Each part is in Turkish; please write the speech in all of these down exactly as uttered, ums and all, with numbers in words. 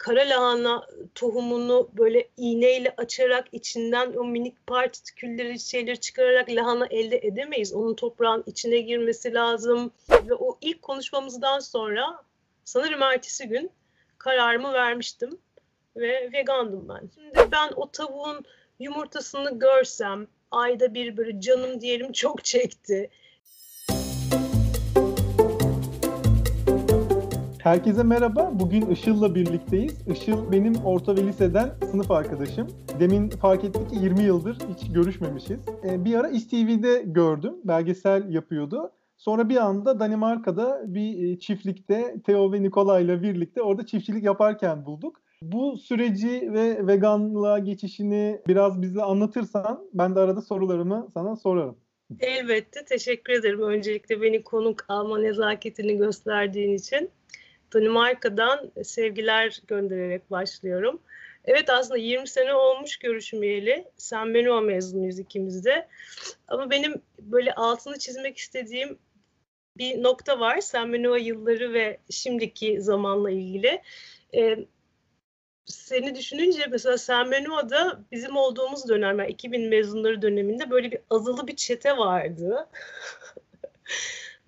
kara lahana tohumunu böyle iğneyle açarak içinden o minik partikülleri şeyleri çıkararak lahana elde edemeyiz. Onun toprağın içine girmesi lazım. Ve o ilk konuşmamızdan sonra sanırım ertesi gün kararımı vermiştim ve vegandım ben. Şimdi ben o tavuğun yumurtasını görsem ayda bir böyle canım diyelim çok çekti. Herkese merhaba. Bugün Işıl'la birlikteyiz. Işıl benim orta ve liseden sınıf arkadaşım. Demin fark ettik ki yirmi yıldır hiç görüşmemişiz. Bir ara İ S T V'de gördüm. Belgesel yapıyordu. Sonra bir anda Danimarka'da bir çiftlikte Theo ve Nikolay'la birlikte orada çiftçilik yaparken bulduk. Bu süreci ve veganlığa geçişini biraz bize anlatırsan ben de arada sorularımı sana sorarım. Elbette. Teşekkür ederim. Öncelikle beni konuk alma nezaketini gösterdiğin için. Danimarka'dan sevgiler göndererek başlıyorum. Evet aslında yirmi sene olmuş görüşmeyeli. Saint-Benoît mezunuyuz ikimiz de. Ama benim böyle altını çizmek istediğim bir nokta var. Saint-Benoît yılları ve şimdiki zamanla ilgili. Ee, seni düşününce mesela Saint-Benoît'da bizim olduğumuz dönem, yani iki bin mezunları döneminde böyle bir azılı bir çete vardı.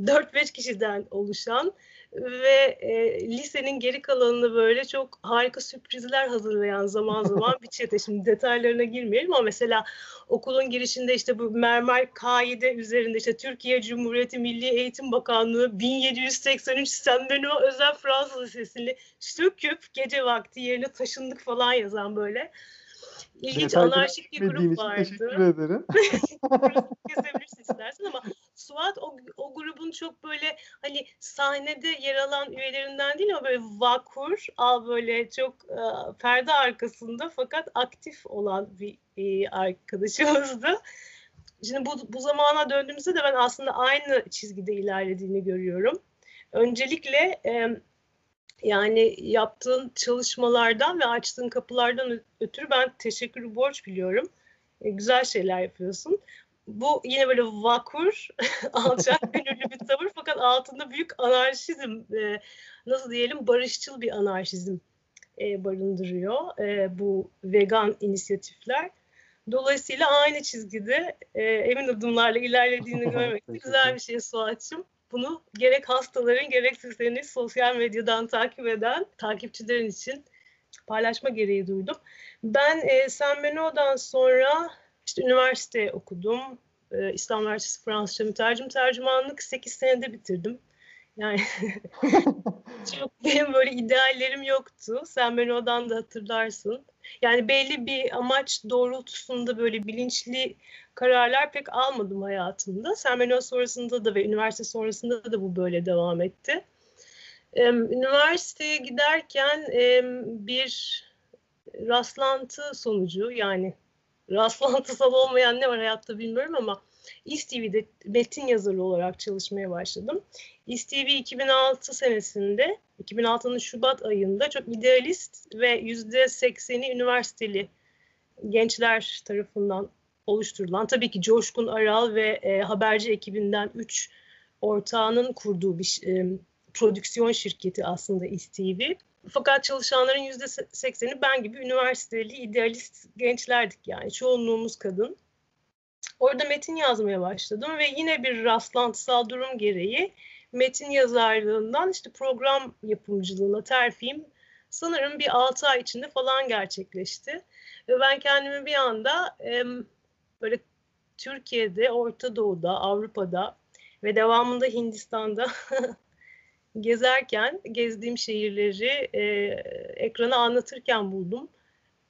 dört beş kişiden oluşan. Ve e, lisenin geri kalanını böyle çok harika sürprizler hazırlayan zaman zaman bir çete. Şimdi detaylarına girmeyelim ama mesela okulun girişinde işte bu mermer kaide üzerinde işte Türkiye Cumhuriyeti Milli Eğitim Bakanlığı bin yedi yüz seksen üç Saint-Benoît Özel Fransız Lisesi'ni söküp gece vakti yerine taşındık falan yazan böyle ilginç anarşik bir grup vardı. Teşekkür ederim. Kesebilirsin istersen ama Suat o, o grubun çok böyle hani sahnede yer alan üyelerinden değil ama böyle vakur, al böyle çok e, perde arkasında fakat aktif olan bir e, arkadaşımızdı. Şimdi bu, bu zamana döndüğümüzde de ben aslında aynı çizgide ilerlediğini görüyorum. Öncelikle e, yani yaptığın çalışmalardan ve açtığın kapılardan ötürü ben teşekkür borç biliyorum. E, güzel şeyler yapıyorsun. Bu yine böyle vakur, alçak gönüllü bir tavır fakat altında büyük anarşizm, e, nasıl diyelim barışçıl bir anarşizm e, barındırıyor e, bu vegan inisiyatifler. Dolayısıyla aynı çizgide e, emin adımlarla ilerlediğini görmek de güzel bir şey Suat'cığım. Bunu gerek hastaların gerekse seni sosyal medyadan takip eden takipçilerin için paylaşma gereği duydum. Ben e, Saint-Benoît'dan sonra İşte üniversite okudum. Ee, İslam Üniversitesi Fransızca mütercim tercümanlık sekiz senede bitirdim. Yani çok benim böyle ideallerim yoktu. Sen beni odan da hatırlarsın. Yani belli bir amaç doğrultusunda böyle bilinçli kararlar pek almadım hayatımda. Sen beni o sonrasında da ve üniversite sonrasında da bu böyle devam etti. Ee, üniversiteye giderken e, bir rastlantı sonucu yani rastlantısal olmayan ne var hayatta bilmiyorum ama İ S T V'de metin yazarı olarak çalışmaya başladım. İ S T V iki bin altı senesinde, iki bin altının Şubat ayında çok idealist ve yüzde sekseni üniversiteli gençler tarafından oluşturulan, tabii ki Coşkun Aral ve e, haberci ekibinden üç ortağının kurduğu bir e, prodüksiyon şirketi aslında İ S T V. Fakat çalışanların yüzde sekseni ben gibi üniversiteli idealist gençlerdik yani. Çoğunluğumuz kadın. Orada metin yazmaya başladım ve yine bir rastlantısal durum gereği metin yazarlığından işte program yapımcılığına terfiyim sanırım bir altı ay içinde falan gerçekleşti. Ve ben kendimi bir anda böyle Türkiye'de, Orta Doğu'da, Avrupa'da ve devamında Hindistan'da gezerken, gezdiğim şehirleri e, ekrana anlatırken buldum.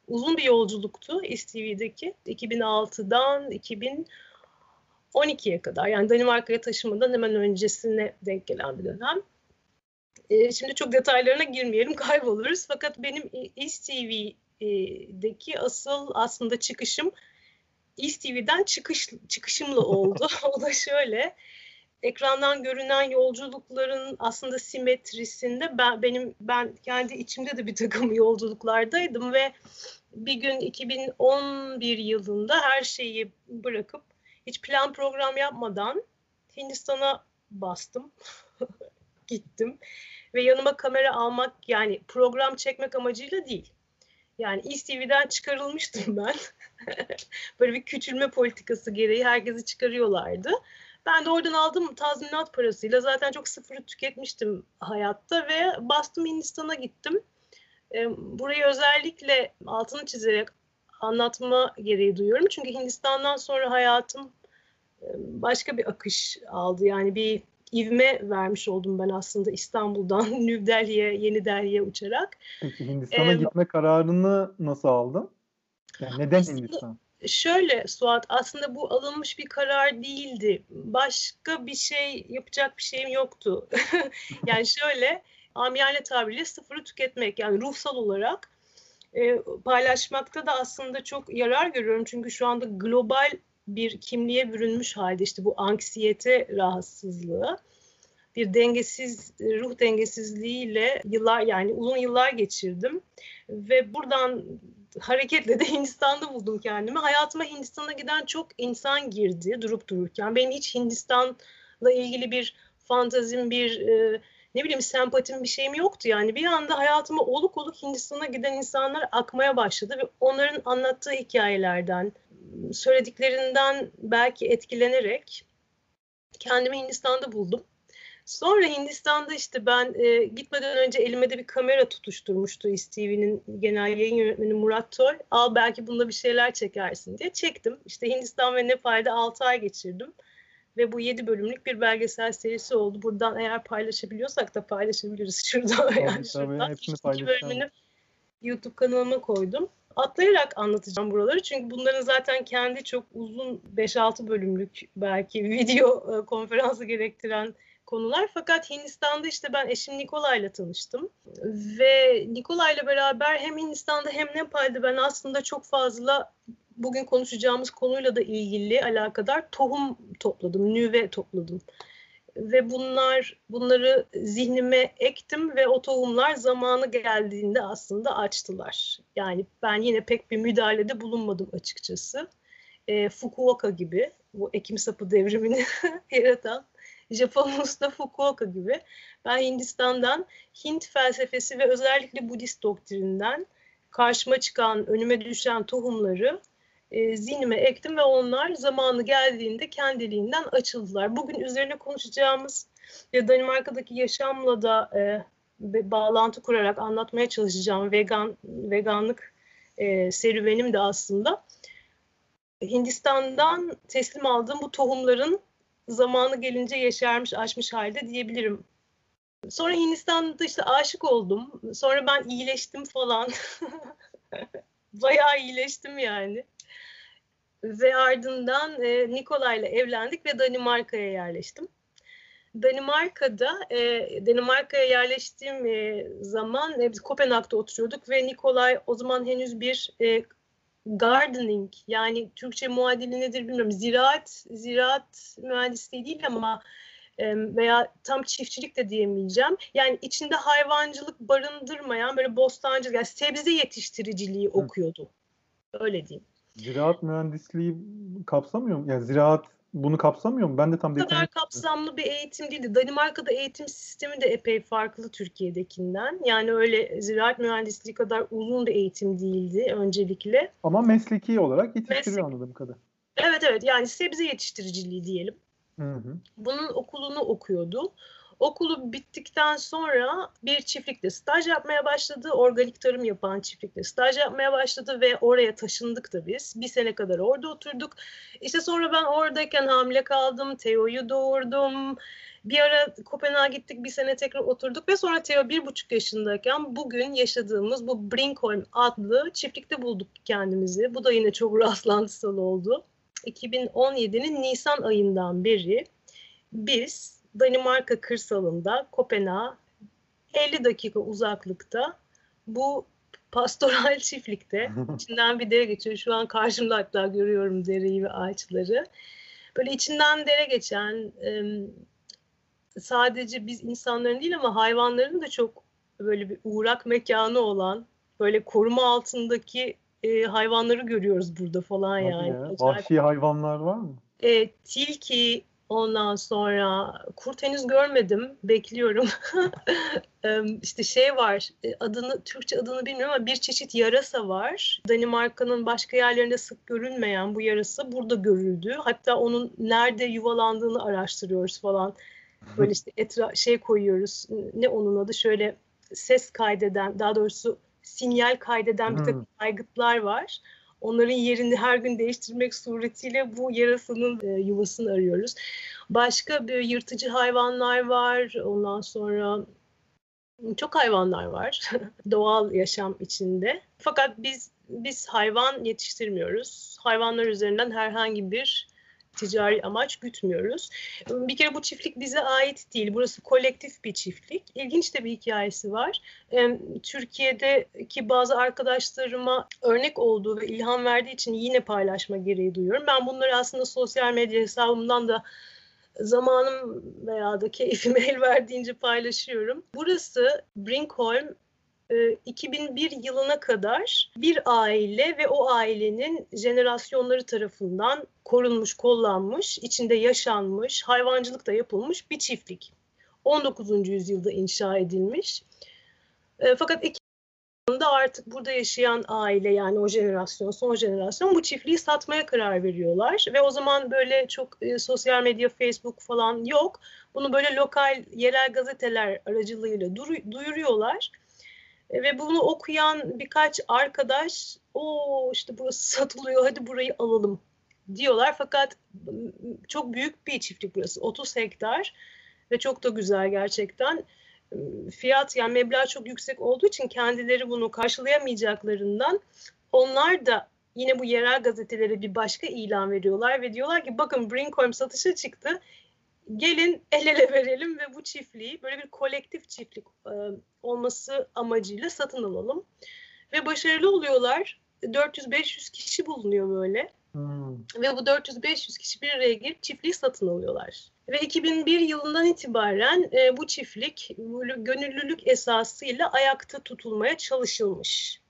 Uzun bir yolculuktu İ S T V'deki iki bin altıdan iki bin on ikiye kadar. Yani Danimarka'ya taşınmadan hemen öncesine denk gelen bir dönem. E, şimdi çok detaylarına girmeyelim, kayboluruz. Fakat benim İ S T V'deki asıl aslında çıkışım İ S T V'den çıkış, çıkışımla oldu. O da şöyle... Ekrandan görünen yolculukların aslında simetrisinde ben benim ben kendi içimde de bir takım yolculuklardaydım ve bir gün iki bin on bir yılında her şeyi bırakıp hiç plan program yapmadan Hindistan'a bastım. gittim ve yanıma kamera almak, yani program çekmek amacıyla değil. Yani İ S T V'den çıkarılmıştım ben. Böyle bir küçülme politikası gereği herkesi çıkarıyorlardı. Ben de oradan aldığım tazminat parasıyla zaten çok sıfırı tüketmiştim hayatta ve bastım, Hindistan'a gittim. Burayı özellikle altını çizerek anlatma gereği duyuyorum. Çünkü Hindistan'dan sonra hayatım başka bir akış aldı. Yani bir ivme vermiş oldum ben aslında İstanbul'dan New Delhi'ye, Yeni Delhi'ye uçarak. Peki Hindistan'a ee, gitme kararını nasıl aldın? Yani neden aslında, Hindistan? Şöyle Suat, aslında bu alınmış bir karar değildi. Başka bir şey, yapacak bir şeyim yoktu. Yani şöyle, amiyane tabirle sıfırı tüketmek, yani ruhsal olarak e, paylaşmakta da aslında çok yarar görüyorum. Çünkü şu anda global bir kimliğe bürünmüş halde, işte bu anksiyete rahatsızlığı, bir dengesiz ruh dengesizliğiyle yıllar, yani uzun yıllar geçirdim ve buradan hareketle de Hindistan'da buldum kendimi. Hayatıma Hindistan'a giden çok insan girdi durup dururken. Benim hiç Hindistan'la ilgili bir fantazim, bir e, ne bileyim sempatim, bir şeyim yoktu. Yani bir anda hayatıma oluk oluk Hindistan'a giden insanlar akmaya başladı ve onların anlattığı hikayelerden, söylediklerinden belki etkilenerek kendimi Hindistan'da buldum. Sonra Hindistan'da işte ben e, gitmeden önce elime de bir kamera tutuşturmuştu İ S T V'nin genel yayın yönetmeni Murat Toy. Al belki bununla bir şeyler çekersin diye çektim. İşte Hindistan ve Nepal'de altı ay geçirdim. Ve bu yedi bölümlük bir belgesel serisi oldu. Buradan eğer paylaşabiliyorsak da paylaşabiliriz. Şuradan yani şuradan. İki bölümünü YouTube kanalıma koydum. Atlayarak anlatacağım buraları. Çünkü bunların zaten kendi çok uzun beş altı bölümlük belki video konferansı gerektiren konular. Fakat Hindistan'da işte ben eşim Nikolay'la tanıştım. Ve Nikolay'la beraber hem Hindistan'da hem Nepal'de ben aslında çok fazla bugün konuşacağımız konuyla da ilgili alakadar tohum topladım, nüve topladım. Ve bunlar bunları zihnime ektim ve o tohumlar zamanı geldiğinde aslında açtılar. Yani ben yine pek bir müdahalede bulunmadım açıkçası. E, Fukuoka gibi, bu ekim sapı devrimini yaratan Japon usta Fukuoka gibi. Ben Hindistan'dan Hint felsefesi ve özellikle Budist doktrininden karşıma çıkan, önüme düşen tohumları E, zihnime ektim ve onlar zamanı geldiğinde kendiliğinden açıldılar. Bugün üzerine konuşacağımız ya Danimarka'daki yaşamla da e, be, bağlantı kurarak anlatmaya çalışacağım vegan veganlık e, serüvenim de aslında Hindistan'dan teslim aldığım bu tohumların zamanı gelince yeşermiş, açmış halde diyebilirim. Sonra Hindistan'da işte aşık oldum. Sonra ben iyileştim falan. Bayağı iyileştim yani. Ve ardından e, Nikolay'la evlendik ve Danimarka'ya yerleştim. Danimarka'da, e, Danimarka'ya yerleştiğim e, zaman e, biz Kopenhag'da oturuyorduk ve Nikolay o zaman henüz bir e, gardening, yani Türkçe muadili nedir bilmiyorum, ziraat, ziraat mühendisliği değil ama e, veya tam çiftçilik de diyemeyeceğim. Yani içinde hayvancılık barındırmayan böyle bostancılık, yani sebze yetiştiriciliği okuyordu, öyle diyeyim. Ziraat mühendisliği kapsamıyor mu? Yani ziraat bunu kapsamıyor mu? Ben de tam bu kadar kapsamlı bir eğitim değildi. Danimarka'da eğitim sistemi de epey farklı Türkiye'dekinden. Yani öyle ziraat mühendisliği kadar uzun bir eğitim değildi öncelikle. Ama mesleki olarak yetiştiriyor Meslek... anladığım kadar. Evet evet, yani sebze yetiştiriciliği diyelim. Hı hı. Bunun okulunu okuyordu. Okulu bittikten sonra bir çiftlikte staj yapmaya başladı. Organik tarım yapan çiftlikte staj yapmaya başladı ve oraya taşındık da biz. Bir sene kadar orada oturduk. İşte sonra ben oradayken hamile kaldım. Theo'yu doğurdum. Bir ara Kopenhag'a gittik. Bir sene tekrar oturduk ve sonra Theo bir buçuk yaşındayken bugün yaşadığımız bu Brinkholm adlı çiftlikte bulduk kendimizi. Bu da yine çok rastlantısal oldu. iki bin on yedi'nin Nisan ayından beri biz Danimarka kırsalında, Kopenhag, elli dakika uzaklıkta bu pastoral çiftlikte, içinden bir dere geçiyor. Şu an karşımda hatta görüyorum dereyi ve ağaçları. Böyle içinden dere geçen, sadece biz insanların değil ama hayvanların da çok böyle bir uğrak mekanı olan, böyle koruma altındaki hayvanları görüyoruz burada falan yani. Ya, vahşi hayvanlar var mı? E, tilki, Ondan sonra kurt henüz görmedim, bekliyorum. İşte şey var, adını Türkçe adını bilmiyorum ama bir çeşit yarasa var. Danimarka'nın başka yerlerinde sık görünmeyen bu yarasa burada görüldü. Hatta onun nerede yuvalandığını araştırıyoruz falan. Böyle işte etra şey koyuyoruz, ne onun adı, şöyle ses kaydeden, daha doğrusu sinyal kaydeden bir takım aygıtlar var. Onların yerini her gün değiştirmek suretiyle bu yarasının e, yuvasını arıyoruz. Başka bir yırtıcı hayvanlar var. Ondan sonra çok hayvanlar var doğal yaşam içinde. Fakat biz biz hayvan yetiştirmiyoruz. Hayvanlar üzerinden herhangi bir ticari amaç gütmüyoruz. Bir kere bu çiftlik bize ait değil. Burası kolektif bir çiftlik. İlginç de bir hikayesi var. Türkiye'deki bazı arkadaşlarıma örnek olduğu ve ilham verdiği için yine paylaşma gereği duyuyorum. Ben bunları aslında sosyal medya hesabımdan da zamanım veya da keyfime el verdiğince paylaşıyorum. Burası Brinkholm. iki bin bir yılına kadar bir aile ve o ailenin jenerasyonları tarafından korunmuş, kollanmış, içinde yaşanmış, hayvancılık da yapılmış bir çiftlik. on dokuzuncu yüzyılda inşa edilmiş. Fakat iki bin yılında artık burada yaşayan aile, yani o jenerasyon, son jenerasyon bu çiftliği satmaya karar veriyorlar. Ve o zaman böyle çok sosyal medya, Facebook falan yok. Bunu böyle lokal, yerel gazeteler aracılığıyla duyuruyorlar. Ve bunu okuyan birkaç arkadaş, o işte burası satılıyor, hadi burayı alalım diyorlar. Fakat çok büyük bir çiftlik burası, otuz hektar ve çok da güzel gerçekten. Fiyat, yani meblağ çok yüksek olduğu için kendileri bunu karşılayamayacaklarından onlar da yine bu yerel gazetelere bir başka ilan veriyorlar. Ve diyorlar ki bakın Brinkholm satışa çıktı, gelin el ele verelim ve bu çiftliği böyle bir kolektif çiftlik e, olması amacıyla satın alalım. Ve başarılı oluyorlar. dört yüz beş yüz kişi bulunuyor böyle. Hmm. Ve bu dört yüz beş yüz kişi bir araya girip çiftliği satın alıyorlar. Ve iki bin bir yılından itibaren e, bu çiftlik gönüllülük esasıyla ayakta tutulmaya çalışılmış.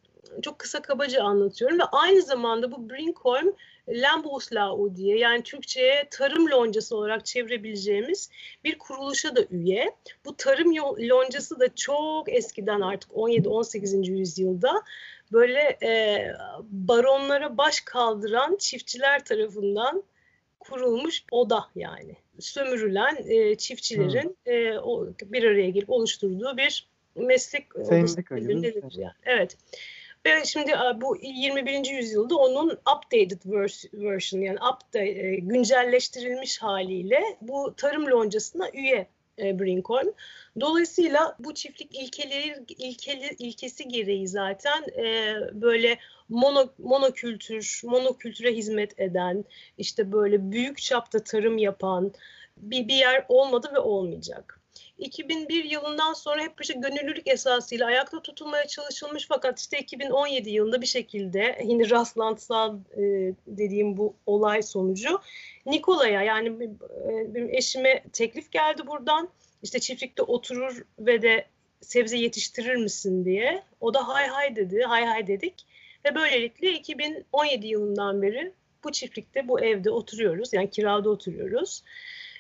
Çok kısa kabaca anlatıyorum ve aynı zamanda bu Brinkholm Landbrugslaug diye, yani Türkçe'ye tarım loncası olarak çevirebileceğimiz bir kuruluşa da üye. Bu tarım loncası da çok eskiden, artık on yedi on sekizinci yüzyılda böyle e, baronlara baş kaldıran çiftçiler tarafından kurulmuş oda, yani sömürülen e, çiftçilerin e, o, bir araya gelip oluşturduğu bir meslek sendika gibi. Yani. Evet. Ve şimdi bu yirmi birinci yüzyılda onun updated version, yani update, güncelleştirilmiş haliyle bu tarım loncasına üye Brinkholm. Dolayısıyla bu çiftlik ilkeleri, ilkeli, ilkesi gereği zaten e, böyle mono, monokültür, monokültüre hizmet eden, işte böyle büyük çapta tarım yapan bir, bir yer olmadı ve olmayacak. iki bin bir yılından sonra hep işte gönüllülük esasıyla ayakta tutulmaya çalışılmış, fakat işte iki bin on yedi yılında bir şekilde yine rastlantısal e, dediğim bu olay sonucu Nikolay'a, yani benim eşime teklif geldi buradan, işte çiftlikte oturur ve de sebze yetiştirir misin diye. O da hay hay dedi, hay hay dedik ve böylelikle iki bin on yedi yılından beri bu çiftlikte, bu evde oturuyoruz, yani kirada oturuyoruz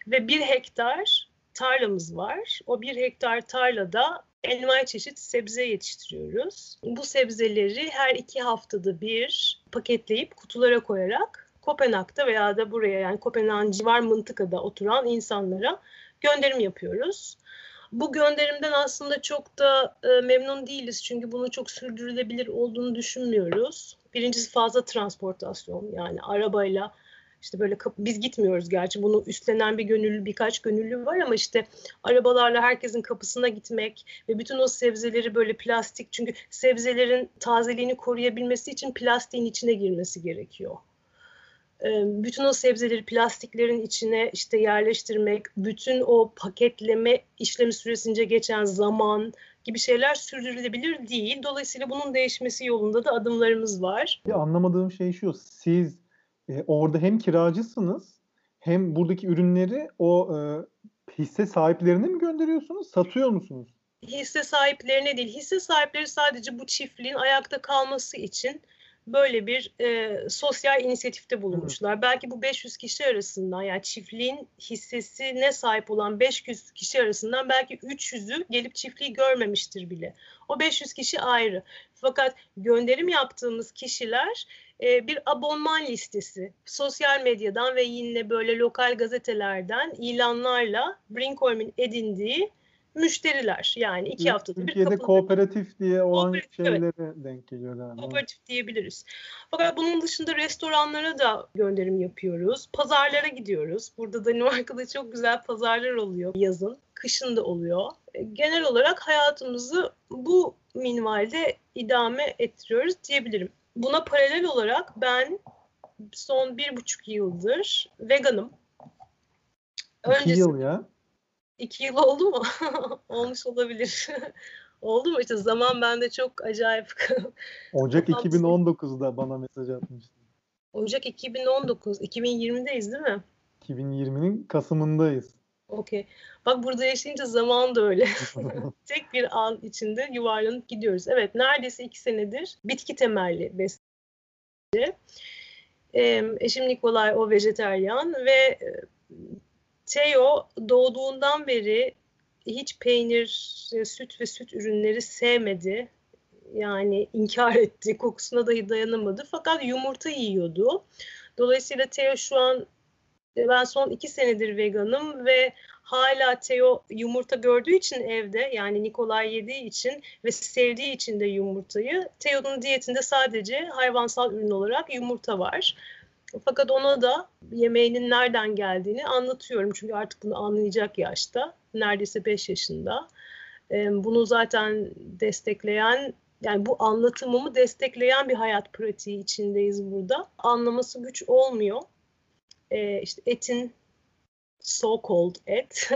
ve bir hektar tarlamız var. O bir hektar tarlada envai çeşit sebze yetiştiriyoruz. Bu sebzeleri her iki haftada bir paketleyip kutulara koyarak Kopenhag'da veya da buraya, yani Kopenhag'ın civar mıntıkada oturan insanlara gönderim yapıyoruz. Bu gönderimden aslında çok da e, memnun değiliz çünkü bunun çok sürdürülebilir olduğunu düşünmüyoruz. Birincisi fazla transportasyon, yani arabayla. İşte böyle biz gitmiyoruz gerçi, bunu üstlenen bir gönüllü, birkaç gönüllü var ama işte arabalarla herkesin kapısına gitmek ve bütün o sebzeleri böyle plastik, çünkü sebzelerin tazeliğini koruyabilmesi için plastiğin içine girmesi gerekiyor. Bütün o sebzeleri plastiklerin içine işte yerleştirmek, bütün o paketleme işlemi süresince geçen zaman gibi şeyler sürdürülebilir değil. Dolayısıyla bunun değişmesi yolunda da adımlarımız var. Ya anlamadığım şey şu, siz orada hem kiracısınız hem buradaki ürünleri o e, hisse sahiplerine mi gönderiyorsunuz, satıyor musunuz? Hisse sahiplerine değil. Hisse sahipleri sadece bu çiftliğin ayakta kalması için böyle bir e, sosyal inisiyatifte bulunmuşlar. Hı. Belki bu beş yüz kişi arasından, yani çiftliğin hissesine sahip olan beş yüz kişi arasından belki üç yüzü gelip çiftliği görmemiştir bile. O beş yüz kişi ayrı. Fakat gönderim yaptığımız kişiler e, bir abonman listesi. Sosyal medyadan ve yine böyle lokal gazetelerden ilanlarla Brinkholm'in edindiği müşteriler, yani iki haftada bir Türkiye'de kapıda. Kooperatif diye olan kooperatif, şeylere evet. denk geliyorlar. Kooperatif evet. diyebiliriz. Fakat bunun dışında restoranlara da gönderim yapıyoruz. Pazarlara gidiyoruz. Burada Danimarka'da çok güzel pazarlar oluyor yazın. Kışın da oluyor. Genel olarak hayatımızı bu minvalde idame ettiriyoruz diyebilirim. Buna paralel olarak ben son bir buçuk yıldır veganım. Öncesi... İki yıl ya. İki yıl oldu mu? Olmuş olabilir. Oldu mu? İşte zaman bende çok acayip. Ocak iki bin on dokuzda bana mesaj atmıştı. Ocak iki bin on dokuz. iki bin yirmideyiz değil mi? iki bin yirminin Kasım'ındayız. Okey. Bak burada yaşayınca zaman da öyle. Tek bir an içinde yuvarlanıp gidiyoruz. Evet, neredeyse iki senedir bitki temelli beslenme. Ee, eşim Nikolaj o vejetaryen ve... Theo doğduğundan beri hiç peynir, süt ve süt ürünleri sevmedi. Yani inkar etti, kokusuna dahi dayanamadı. Fakat yumurta yiyordu. Dolayısıyla Theo şu an, ben son iki senedir veganım ve hala Theo yumurta gördüğü için evde, yani Nikolaj yediği için ve sevdiği için de yumurtayı, Theo'nun diyetinde sadece hayvansal ürün olarak yumurta var. Fakat ona da yemeğinin nereden geldiğini anlatıyorum. Çünkü artık bunu anlayacak yaşta. Neredeyse beş yaşında. Bunu zaten destekleyen, yani bu anlatımımı destekleyen bir hayat pratiği içindeyiz burada. Anlaması güç olmuyor. İşte etin, so-called et,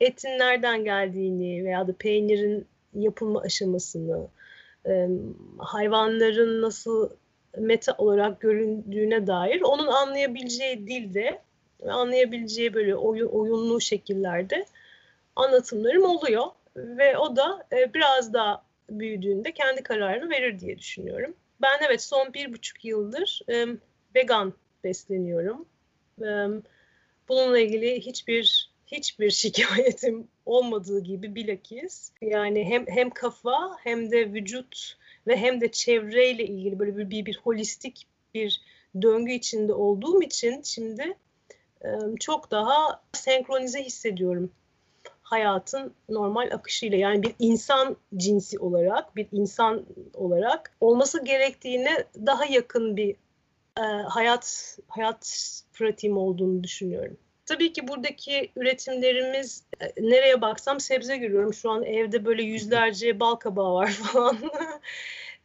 etin nereden geldiğini veya da peynirin yapılma aşamasını, hayvanların nasıl meta olarak göründüğüne dair onun anlayabileceği dilde, anlayabileceği böyle oyun, oyunlu şekillerde anlatımlarım oluyor. Ve o da biraz daha büyüdüğünde kendi kararını verir diye düşünüyorum. Ben evet son bir buçuk yıldır vegan besleniyorum. Bununla ilgili hiçbir hiçbir şikayetim olmadığı gibi bilakis. Yani hem hem kafa hem de vücut ve hem de çevreyle ilgili böyle bir, bir, bir holistik bir döngü içinde olduğum için şimdi çok daha senkronize hissediyorum hayatın normal akışıyla. Yani bir insan cinsi olarak, bir insan olarak olması gerektiğine daha yakın bir hayat hayat pratiğim olduğunu düşünüyorum. Tabii ki buradaki üretimlerimiz, nereye baksam sebze görüyorum. Şu an evde böyle yüzlerce bal kabağı var falan.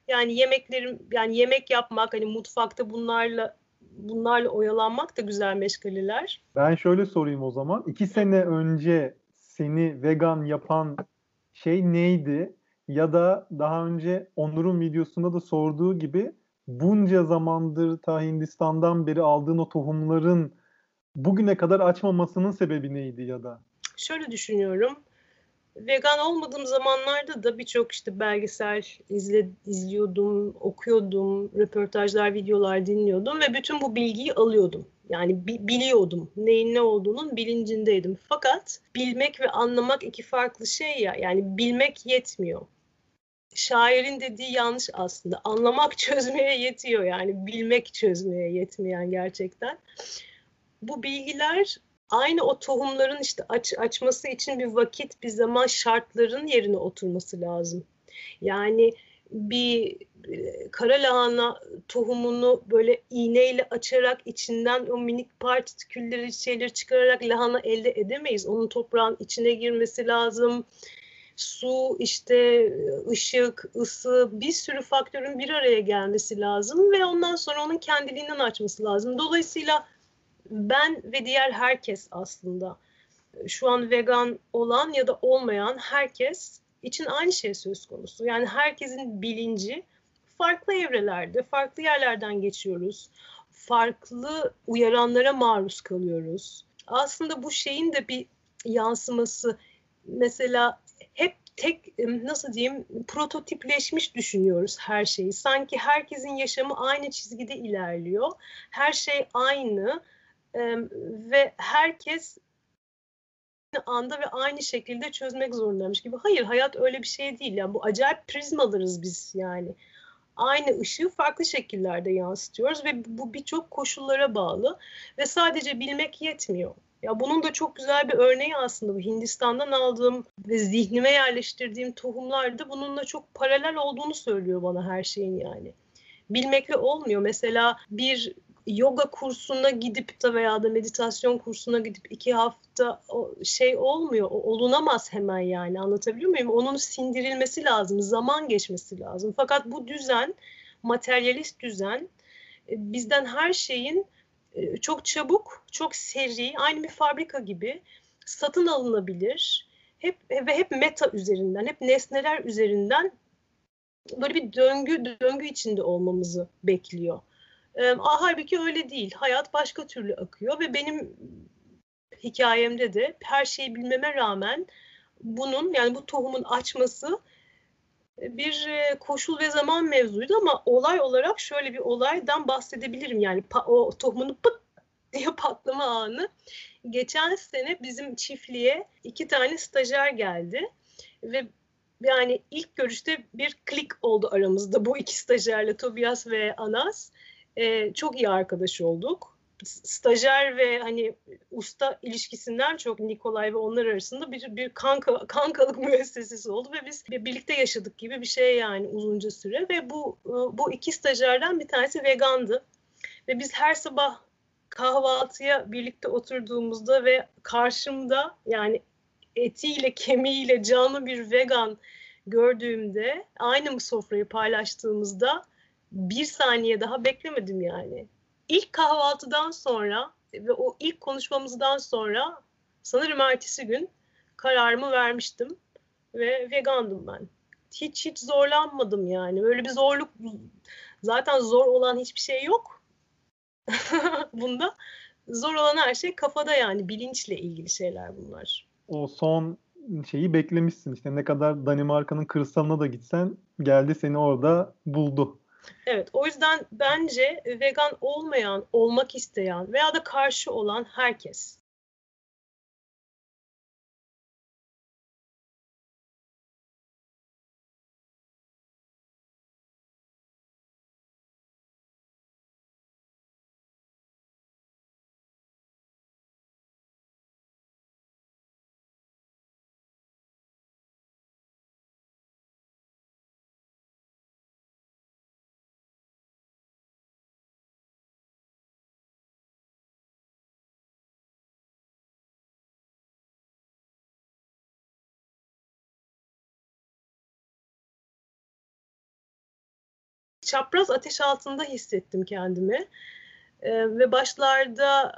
Yani yemeklerim, yani yemek yapmak, hani mutfakta bunlarla bunlarla oyalanmak da güzel meşgaleler. Ben şöyle sorayım o zaman. İki sene önce seni vegan yapan şey neydi? Ya da daha önce Onur'un videosunda da sorduğu gibi bunca zamandır ta Hindistan'dan beri aldığın o tohumların bugüne kadar açmamasının sebebi neydi ya da? Şöyle düşünüyorum. Vegan olmadığım zamanlarda da birçok işte belgesel izle, izliyordum, okuyordum, röportajlar, videolar dinliyordum ve bütün bu bilgiyi alıyordum. Yani bi- biliyordum. Neyin ne olduğunun bilincindeydim. Fakat bilmek ve anlamak iki farklı şey ya. Yani bilmek yetmiyor. Şairin dediği yanlış aslında. Anlamak çözmeye yetiyor. Yani bilmek çözmeye yetmeyen gerçekten. Bu bilgiler aynı o tohumların işte aç, açması için bir vakit, bir zaman, şartların yerine oturması lazım. Yani bir kara lahana tohumunu böyle iğneyle açarak içinden o minik partikülleri, şeyleri çıkararak lahana elde edemeyiz. Onun toprağın içine girmesi lazım. Su, işte ışık, ısı, bir sürü faktörün bir araya gelmesi lazım ve ondan sonra onun kendiliğinden açması lazım. Dolayısıyla ben ve diğer herkes aslında şu an vegan olan ya da olmayan herkes için aynı şey söz konusu. Yani herkesin bilinci farklı evrelerde, farklı yerlerden geçiyoruz. Farklı uyaranlara maruz kalıyoruz. Aslında bu şeyin de bir yansıması. Mesela hep tek, nasıl diyeyim, prototipleşmiş düşünüyoruz her şeyi. Sanki herkesin yaşamı aynı çizgide ilerliyor. Her şey aynı ve herkes aynı anda ve aynı şekilde çözmek zorundaymış gibi. Hayır, hayat öyle bir şey değil. Yani bu acayip prizmalarız biz yani. Aynı ışığı farklı şekillerde yansıtıyoruz ve bu birçok koşullara bağlı ve sadece bilmek yetmiyor. Ya bunun da çok güzel bir örneği aslında bu Hindistan'dan aldığım ve zihnime yerleştirdiğim tohumlarda bununla çok paralel olduğunu söylüyor bana her şeyin yani. Bilmekle olmuyor. Mesela bir yoga kursuna gidip da veya da meditasyon kursuna gidip iki hafta şey olmuyor, olunamaz hemen yani, anlatabiliyor muyum? Onun sindirilmesi lazım, zaman geçmesi lazım. Fakat bu düzen, materyalist düzen bizden her şeyin çok çabuk, çok seri, aynı bir fabrika gibi satın alınabilir hep ve hep meta üzerinden, hep nesneler üzerinden böyle bir döngü döngü içinde olmamızı bekliyor. E, halbuki öyle değil. Hayat başka türlü akıyor ve benim hikayemde de her şeyi bilmeme rağmen bunun, yani bu tohumun açması bir koşul ve zaman mevzuydu, ama olay olarak şöyle bir olaydan bahsedebilirim. Yani o tohumunun pıt diye patlama anı. Geçen sene bizim çiftliğe iki tane stajyer geldi ve yani ilk görüşte bir klik oldu aramızda bu iki stajyerle, Tobias ve Anas. Ee, çok iyi arkadaş olduk. Stajyer ve hani usta ilişkisinden çok Nikolaj ve onlar arasında bir, bir kanka, kankalık müessesesi oldu ve biz birlikte yaşadık gibi bir şey yani uzunca süre. Ve bu bu iki stajyerden bir tanesi vegandı ve biz her sabah kahvaltıya birlikte oturduğumuzda ve karşımda yani etiyle kemiğiyle canlı bir vegan gördüğümde, aynı sofrayı paylaştığımızda bir saniye daha beklemedim yani. İlk kahvaltıdan sonra ve o ilk konuşmamızdan sonra sanırım ertesi gün kararımı vermiştim ve vegandım ben. Hiç hiç zorlanmadım yani. Böyle bir zorluk, zaten zor olan hiçbir şey yok bunda. Zor olan her şey kafada yani, bilinçle ilgili şeyler bunlar. O son şeyi beklemişsin işte, ne kadar Danimarka'nın kırsalına da gitsen geldi seni orada buldu. Evet, o yüzden bence vegan olmayan, olmak isteyen veya da karşı olan herkes. Çapraz ateş altında hissettim kendimi ee, ve başlarda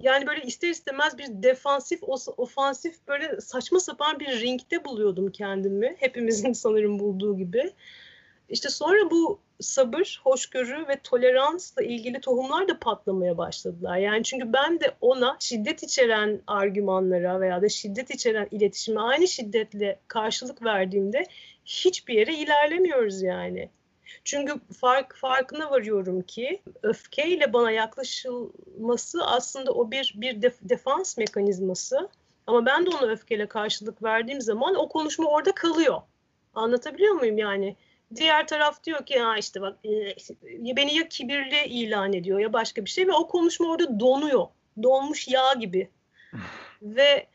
yani böyle ister istemez bir defansif, ofansif, böyle saçma sapan bir ringde buluyordum kendimi. Hepimizin sanırım bulduğu gibi. İşte sonra bu sabır, hoşgörü ve toleransla ilgili tohumlar da patlamaya başladılar. Yani çünkü ben de ona şiddet içeren argümanlara veya da şiddet içeren iletişime aynı şiddetle karşılık verdiğimde hiçbir yere ilerlemiyoruz yani. Çünkü fark, farkına varıyorum ki öfkeyle bana yaklaşılması aslında o bir bir def, defans mekanizması. Ama ben de ona öfkeyle karşılık verdiğim zaman o konuşma orada kalıyor. Anlatabiliyor muyum yani? Diğer taraf diyor ki ha işte bak e, beni ya kibirli ilan ediyor ya başka bir şey ve o konuşma orada donuyor. Donmuş yağ gibi. ve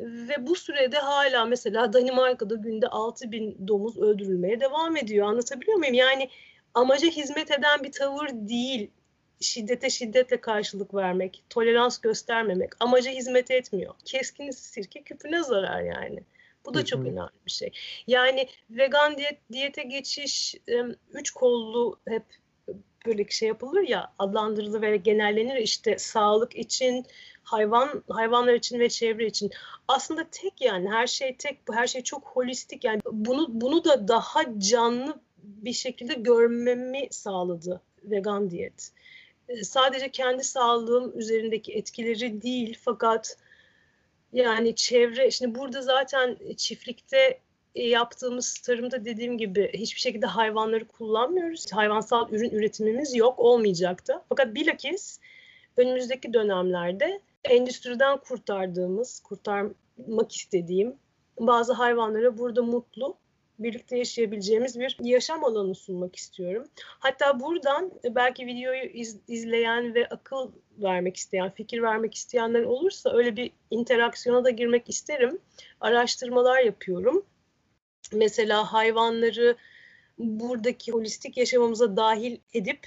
Ve bu sürede hala mesela Danimarka'da günde altı bin domuz öldürülmeye devam ediyor. Anlatabiliyor muyum? Yani amaca hizmet eden bir tavır değil. Şiddete şiddetle karşılık vermek, tolerans göstermemek amaca hizmet etmiyor. Keskin sirke küpüne zarar yani. Bu da çok önemli bir şey. Yani vegan diyet, diyete geçiş, üç kollu hep böyle şey yapılır ya, adlandırılır ve genellenir işte sağlık için, hayvan hayvanlar için ve çevre için. Aslında tek yani her şey tek, her şey çok holistik yani bunu bunu da daha canlı bir şekilde görmemi sağladı vegan diyet. Sadece kendi sağlığım üzerindeki etkileri değil, fakat yani çevre, şimdi burada zaten çiftlikte yaptığımız tarımda dediğim gibi hiçbir şekilde hayvanları kullanmıyoruz. Hayvansal ürün üretimimiz yok, olmayacaktı. Fakat bilakis önümüzdeki dönemlerde endüstriden kurtardığımız, kurtarmak istediğim bazı hayvanlara burada mutlu, birlikte yaşayabileceğimiz bir yaşam alanı sunmak istiyorum. Hatta buradan belki videoyu iz, izleyen ve akıl vermek isteyen, fikir vermek isteyenler olursa öyle bir interaksiyona da girmek isterim. Araştırmalar yapıyorum. Mesela hayvanları buradaki holistik yaşamımıza dahil edip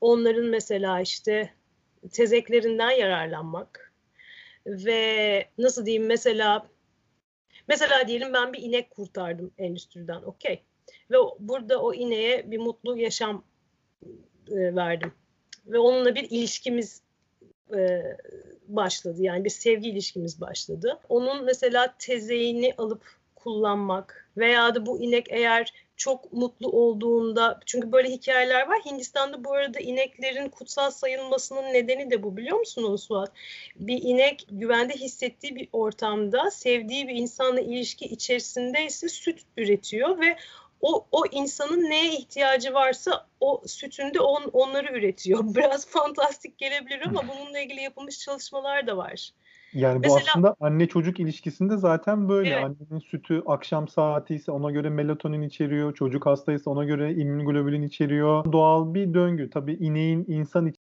onların mesela işte tezeklerinden yararlanmak ve nasıl diyeyim mesela Mesela diyelim ben bir inek kurtardım endüstriden, okey. Ve burada o ineğe bir mutlu yaşam e, verdim. Ve onunla bir ilişkimiz e, başladı. Yani bir sevgi ilişkimiz başladı. Onun mesela tezeğini alıp kullanmak veya da bu inek eğer çok mutlu olduğunda, çünkü böyle hikayeler var. Hindistan'da bu arada ineklerin kutsal sayılmasının nedeni de bu, biliyor musunuz Suat? Bir inek güvende hissettiği bir ortamda, sevdiği bir insanla ilişki içerisindeyse süt üretiyor ve o, o insanın neye ihtiyacı varsa o sütünde on, onları üretiyor. Biraz fantastik gelebilir ama bununla ilgili yapılmış çalışmalar da var. Yani mesela, bu aslında anne çocuk ilişkisinde zaten böyle. Evet. Annenin sütü akşam saati ise ona göre melatonin içeriyor. Çocuk hastaysa ona göre immünoglobulin içeriyor. Doğal bir döngü. Tabii ineğin insan için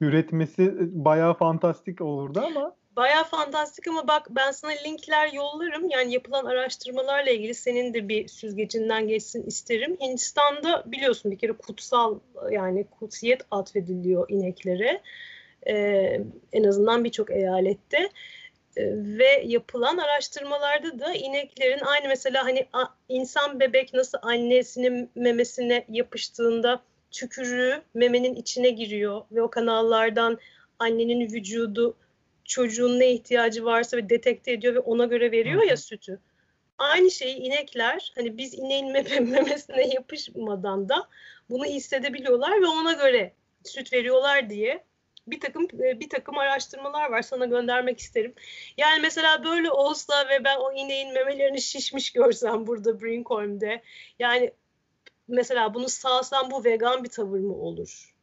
üretmesi bayağı fantastik olurdu ama. Bayağı fantastik ama bak ben sana linkler yollarım. Yani yapılan araştırmalarla ilgili senin de bir süzgecinden geçsin isterim. Hindistan'da biliyorsun bir kere kutsal, yani kutsiyet atfediliyor ineklere. Ee, en azından birçok eyalette ee, ve yapılan araştırmalarda da ineklerin aynı mesela hani a, insan bebek nasıl annesinin memesine yapıştığında tükürüğü memenin içine giriyor ve o kanallardan annenin vücudu çocuğun ne ihtiyacı varsa ve detekte ediyor ve ona göre veriyor ya sütü. Aynı şeyi inekler, hani biz ineğin meme, memesine yapışmadan da bunu hissedebiliyorlar ve ona göre süt veriyorlar diye Bir takım bir takım araştırmalar var, sana göndermek isterim. Yani mesela böyle olsa ve ben o ineğin memelerini şişmiş görsem burada Brinkholm'de, yani mesela bunu sağsam bu vegan bir tavır mı olur?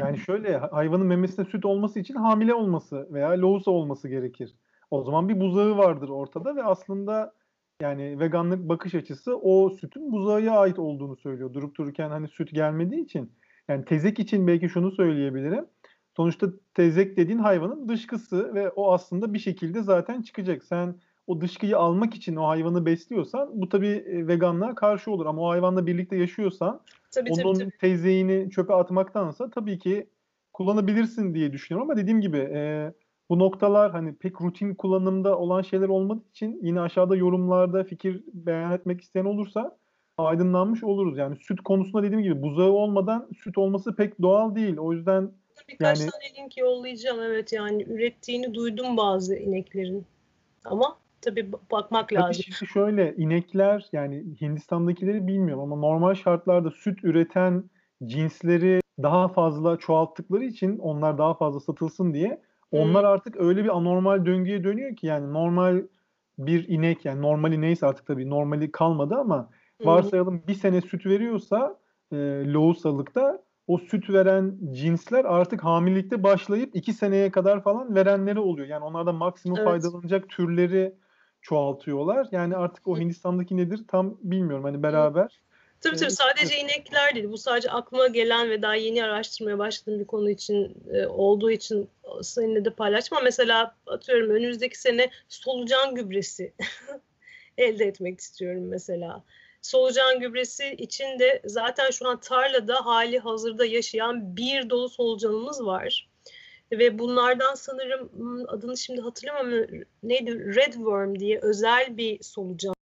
Yani şöyle, hayvanın memesinde süt olması için hamile olması veya loğusa olması gerekir. O zaman bir buzağı vardır ortada ve aslında yani veganlık bakış açısı o sütün buzağıya ait olduğunu söylüyor. Durup dururken hani süt gelmediği için. Yani tezek için belki şunu söyleyebilirim. Sonuçta tezek dediğin hayvanın dışkısı ve o aslında bir şekilde zaten çıkacak. Sen o dışkıyı almak için o hayvanı besliyorsan bu tabii veganlığa karşı olur. Ama o hayvanla birlikte yaşıyorsan tabii, onun tabii, tabii. tezeğini çöpe atmaktansa tabii ki kullanabilirsin diye düşünüyorum. Ama dediğim gibi e, bu noktalar hani pek rutin kullanımda olan şeyler olmadığı için yine aşağıda yorumlarda fikir beyan etmek isteyen olursa aydınlanmış oluruz. Yani süt konusunda dediğim gibi buzağı olmadan süt olması pek doğal değil. O yüzden... Birkaç yani, tane link yollayacağım. Evet, yani ürettiğini duydum bazı ineklerin. Ama tabii bakmak tabii lazım. Tabii şöyle, inekler yani Hindistan'dakileri bilmiyorum ama normal şartlarda süt üreten cinsleri daha fazla çoğalttıkları için onlar daha fazla satılsın diye onlar hmm. artık öyle bir anormal döngüye dönüyor ki yani normal bir inek, yani normali neyse artık tabii normali kalmadı ama hmm. varsayalım bir sene süt veriyorsa e, loğusalıkta o süt veren cinsler artık hamilelikte başlayıp iki seneye kadar falan verenleri oluyor. Yani onlardan maksimum evet. faydalanacak türleri çoğaltıyorlar. Yani artık o Hindistan'daki nedir tam bilmiyorum. Hani beraber. Tabii tabii sadece inekler değil. Bu sadece aklıma gelen ve daha yeni araştırmaya başladığım bir konu için olduğu için seninle de paylaşma. Mesela atıyorum önümüzdeki sene solucan gübresi elde etmek istiyorum mesela. Solucan gübresi için de zaten şu an tarlada hali hazırda yaşayan bir dolu solucanımız var. Ve bunlardan sanırım adını şimdi hatırlamıyorum, neydi, Redworm diye özel bir solucan.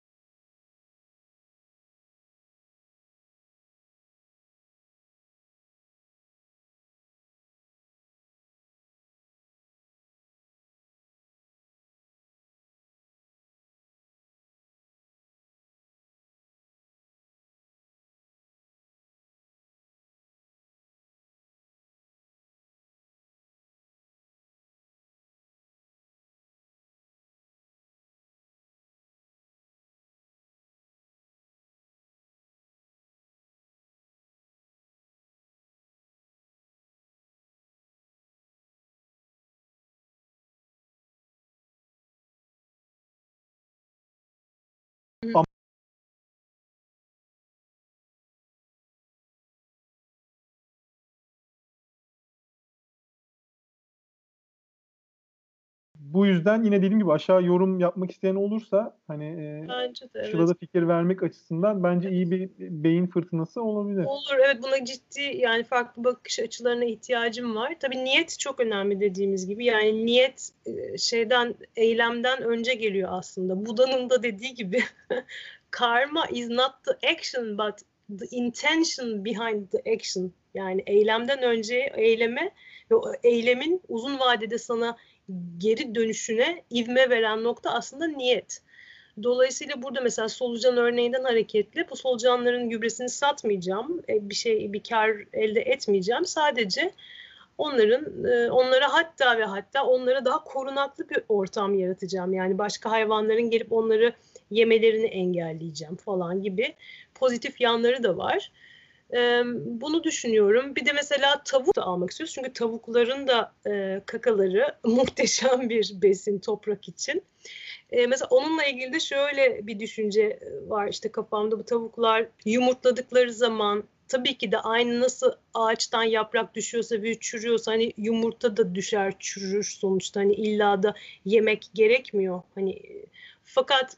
Ama bu yüzden yine dediğim gibi aşağı yorum yapmak isteyen olursa hani e, şurada evet. fikir vermek açısından bence evet. iyi bir beyin fırtınası olabilir. Olur evet, buna ciddi yani farklı bakış açılarına ihtiyacım var. Tabii niyet çok önemli dediğimiz gibi, yani niyet şeyden, eylemden önce geliyor aslında. Buda'nın da dediği gibi karma is not the action but the intention behind the action. Yani eylemden önce eyleme ve eylemin uzun vadede sana geri dönüşüne ivme veren nokta aslında niyet. Dolayısıyla burada mesela solucan örneğinden hareketle bu solucanların gübresini satmayacağım, bir şey, bir kar elde etmeyeceğim. Sadece onların, onlara hatta ve hatta onlara daha korunaklı bir ortam yaratacağım. Yani başka hayvanların gelip onları yemelerini engelleyeceğim falan gibi pozitif yanları da var. Bunu düşünüyorum. Bir de mesela tavuk da almak istiyoruz. Çünkü tavukların da kakaları muhteşem bir besin toprak için. Mesela onunla ilgili de şöyle bir düşünce var işte kafamda. Bu tavuklar yumurtladıkları zaman tabii ki de aynı nasıl ağaçtan yaprak düşüyorsa ve çürüyorsa hani yumurta da düşer, çürür sonuçta. Hani illa da yemek gerekmiyor. Hani fakat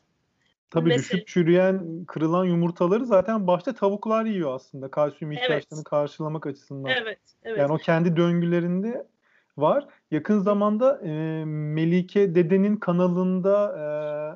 tabii mesela düşüp çürüyen, kırılan yumurtaları zaten başta tavuklar yiyor aslında. Kalsiyum ihtiyaçlarını evet. karşılamak açısından. Evet, evet. Yani o kendi döngülerinde var. Yakın zamanda e, Melike dedenin kanalında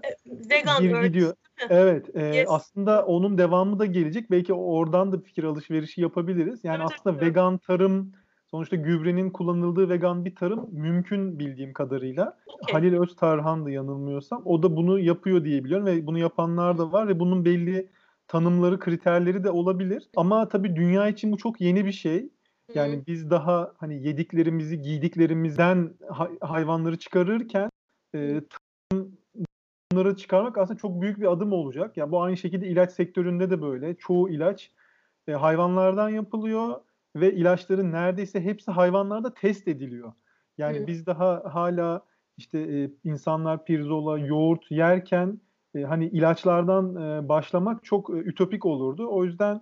e, vegan bir gidiyor. Evet. E, yes. Aslında onun devamı da gelecek. Belki oradan da fikir alışverişi yapabiliriz. Yani evet, aslında evet. vegan tarım, sonuçta gübrenin kullanıldığı vegan bir tarım mümkün bildiğim kadarıyla. Okay. Halil Öztarhan'dı yanılmıyorsam. O da bunu yapıyor diye biliyorum ve bunu yapanlar da var ve bunun belli tanımları, kriterleri de olabilir. Ama tabii dünya için bu çok yeni bir şey. Yani hmm. biz daha hani yediklerimizi, giydiklerimizden hayvanları çıkarırken e, bunları çıkarmak aslında çok büyük bir adım olacak. Yani bu aynı şekilde ilaç sektöründe de böyle. Çoğu ilaç e, hayvanlardan yapılıyor. Ve ilaçların neredeyse hepsi hayvanlarda test ediliyor. Yani Hı. biz daha hala işte e, insanlar pirzola, yoğurt yerken e, hani ilaçlardan e, başlamak çok e, ütopik olurdu. O yüzden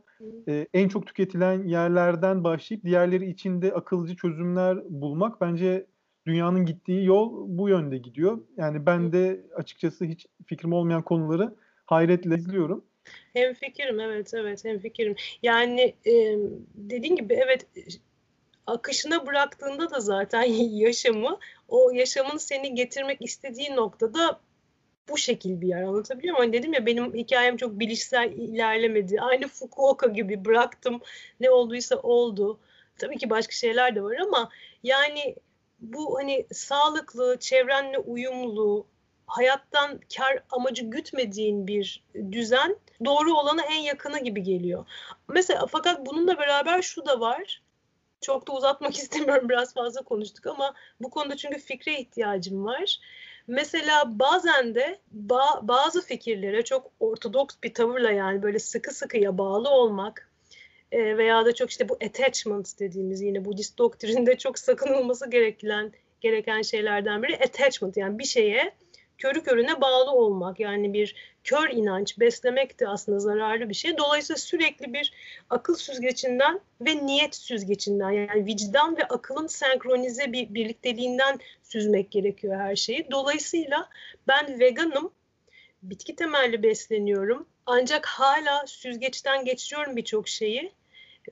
e, en çok tüketilen yerlerden başlayıp diğerleri için de akılcı çözümler bulmak bence dünyanın gittiği yol bu yönde gidiyor. Yani ben de açıkçası hiç fikrim olmayan konuları hayretle izliyorum. Hemfikirim, evet evet hemfikirim. Yani e, dediğin gibi evet, akışına bıraktığında da zaten yaşamı, o yaşamın seni getirmek istediği noktada bu şekil bir yer, anlatabiliyor muyum? Hani dedim ya, benim hikayem çok bilişsel ilerlemedi. Aynı Fukuoka gibi bıraktım, ne olduysa oldu. Tabii ki başka şeyler de var ama yani bu hani sağlıklı, çevrenle uyumlu, hayattan kar amacı gütmediğin bir düzen doğru olana en yakını gibi geliyor. Mesela fakat bununla beraber şu da var. Çok da uzatmak istemiyorum, biraz fazla konuştuk ama bu konuda çünkü fikre ihtiyacım var. Mesela bazen de ba- bazı fikirlere çok ortodoks bir tavırla, yani böyle sıkı sıkıya bağlı olmak e, veya da çok işte bu attachment dediğimiz, yine Budist doktrinde çok sakınılması gereken gereken şeylerden biri attachment, yani bir şeye körü körüne bağlı olmak, yani bir kör inanç beslemek de aslında zararlı bir şey. Dolayısıyla sürekli bir akıl süzgecinden ve niyet süzgecinden, yani vicdan ve akılın senkronize bir birlikteliğinden süzmek gerekiyor her şeyi. Dolayısıyla ben veganım, bitki temelli besleniyorum ancak hala süzgeçten geçiriyorum birçok şeyi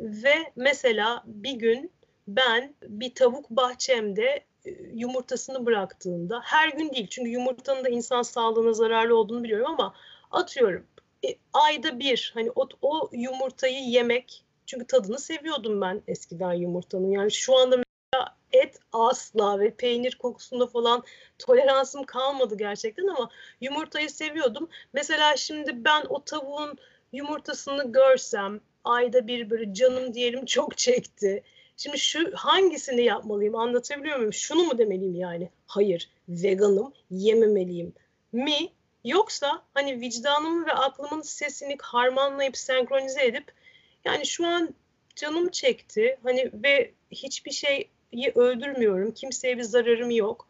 ve mesela bir gün ben bir tavuk bahçemde yumurtasını bıraktığında, her gün değil çünkü yumurtanın da insan sağlığına zararlı olduğunu biliyorum ama atıyorum e, ayda bir hani o, o yumurtayı yemek, çünkü tadını seviyordum ben eskiden yumurtanın, yani şu anda mesela et asla ve peynir kokusunda falan toleransım kalmadı gerçekten ama yumurtayı seviyordum. Mesela şimdi ben o tavuğun yumurtasını görsem ayda bir, böyle canım diyelim çok çekti. Şimdi şu hangisini yapmalıyım, anlatabiliyor muyum? Şunu mu demeliyim yani? Hayır, veganım, yememeliyim mi? Yoksa hani vicdanımın ve aklımın sesini harmanlayıp senkronize edip, yani şu an canım çekti hani ve hiçbir şeyi öldürmüyorum, kimseye bir zararım yok.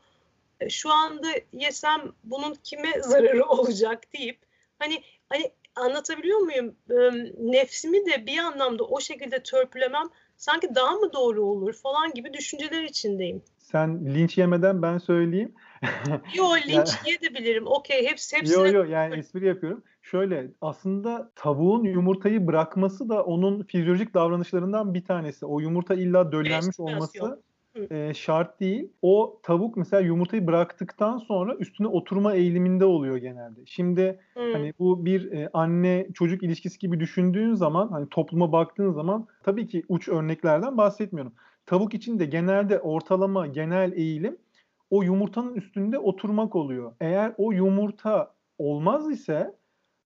Şu anda yesem bunun kime zararı olacak deyip Hani hani anlatabiliyor muyum? Nefsimi de bir anlamda o şekilde törpülemem sanki daha mı doğru olur falan gibi düşünceler içindeyim. Sen linç yemeden ben söyleyeyim. Yok, linç yedebilirim. Okey, hepsi hepsi. Yok yok, yani espri yapıyorum. Şöyle, aslında tavuğun yumurtayı bırakması da onun fizyolojik davranışlarından bir tanesi. O yumurta illa döllenmiş olması e, şart değil. O tavuk mesela yumurtayı bıraktıktan sonra üstüne oturma eğiliminde oluyor genelde. Şimdi hmm. hani bu bir e, anne çocuk ilişkisi gibi düşündüğün zaman, hani topluma baktığın zaman tabii ki uç örneklerden bahsetmiyorum. Tavuk için de genelde ortalama genel eğilim o yumurtanın üstünde oturmak oluyor. Eğer o yumurta olmaz ise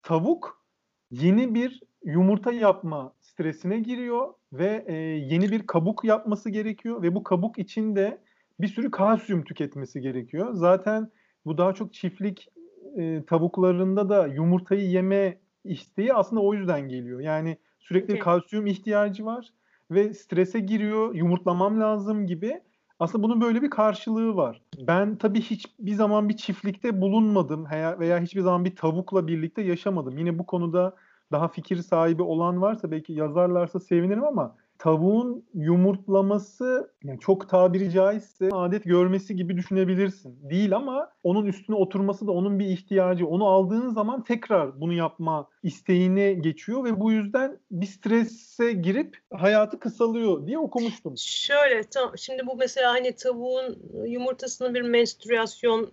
tavuk yeni bir yumurta yapma stresine giriyor ve e, yeni bir kabuk yapması gerekiyor ve bu kabuk için de bir sürü kalsiyum tüketmesi gerekiyor. Zaten bu daha çok çiftlik e, tavuklarında da yumurtayı yeme isteği aslında o yüzden geliyor. Yani sürekli okay. kalsiyum ihtiyacı var ve strese giriyor, yumurtlamam lazım gibi. Aslında bunun böyle bir karşılığı var. Ben tabii hiçbir zaman bir çiftlikte bulunmadım veya hiçbir zaman bir tavukla birlikte yaşamadım. Yine bu konuda daha fikir sahibi olan varsa, belki yazarlarsa sevinirim, ama tavuğun yumurtlaması, yani çok tabiri caizse adet görmesi gibi düşünebilirsin. Değil, ama onun üstüne oturması da onun bir ihtiyacı. Onu aldığın zaman tekrar bunu yapma isteğine geçiyor ve bu yüzden bir strese girip hayatı kısalıyor diye okumuştum. Şöyle, tam şimdi bu mesela hani tavuğun yumurtasının bir menstrüasyon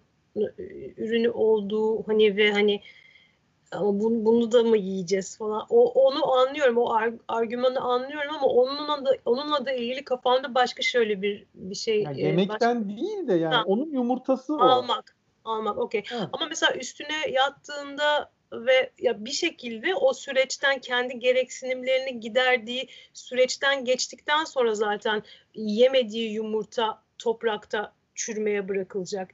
ürünü olduğu, hani ve hani ama bunu, bunu da mı yiyeceğiz falan. O, onu anlıyorum, o argümanı anlıyorum, ama onunla da onunla da ilgili kafamda başka şöyle bir bir şey. Yani yemekten başka... değil de yani ha. onun yumurtası almak, o. Almak, almak, okey. Ama mesela üstüne yattığında ve ya bir şekilde o süreçten, kendi gereksinimlerini giderdiği süreçten geçtikten sonra zaten yemediği yumurta toprakta çürümeye bırakılacak,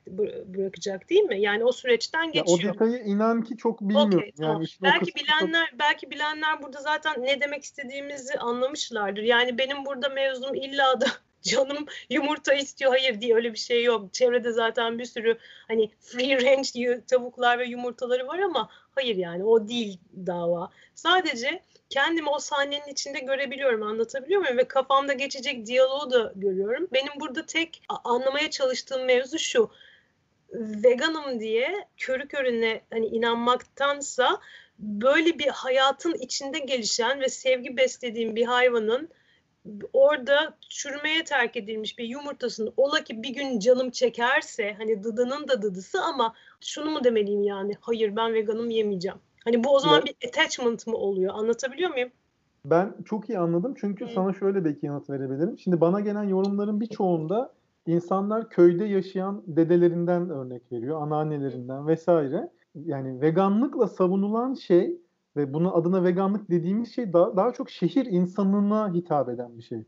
bırakacak değil mi? Yani o süreçten geçiyor. Ya o detayı inan ki çok bilmiyorum. Okay, tamam. Yani işte belki bilenler, çok... belki bilenler burada zaten ne demek istediğimizi anlamışlardır. Yani benim burada mevzum illa da canım yumurta istiyor. Hayır diye öyle bir şey yok. Çevrede zaten bir sürü hani free range tavuklar ve yumurtaları var, ama hayır, yani o değil dava. Sadece kendimi o sahnenin içinde görebiliyorum, anlatabiliyor muyum? Ve kafamda geçecek diyaloğu da görüyorum. Benim burada tek anlamaya çalıştığım mevzu şu: veganım diye körü körüne hani inanmaktansa, böyle bir hayatın içinde gelişen ve sevgi beslediğim bir hayvanın orada çürümeye terk edilmiş bir yumurtasını, ola ki bir gün canım çekerse, hani dıdının da dıdısı, ama şunu mu demeliyim yani? Hayır, ben veganım, yemeyeceğim. Hani bu o zaman evet. bir attachment mı oluyor? Anlatabiliyor muyum? Ben çok iyi anladım, çünkü hmm. sana şöyle belki yanıt verebilirim. Şimdi bana gelen yorumların birçoğunda insanlar köyde yaşayan dedelerinden örnek veriyor, anneannelerinden vesaire. Yani veganlıkla savunulan şey ve bunun adına veganlık dediğimiz şey daha, daha çok şehir insanına hitap eden bir şey.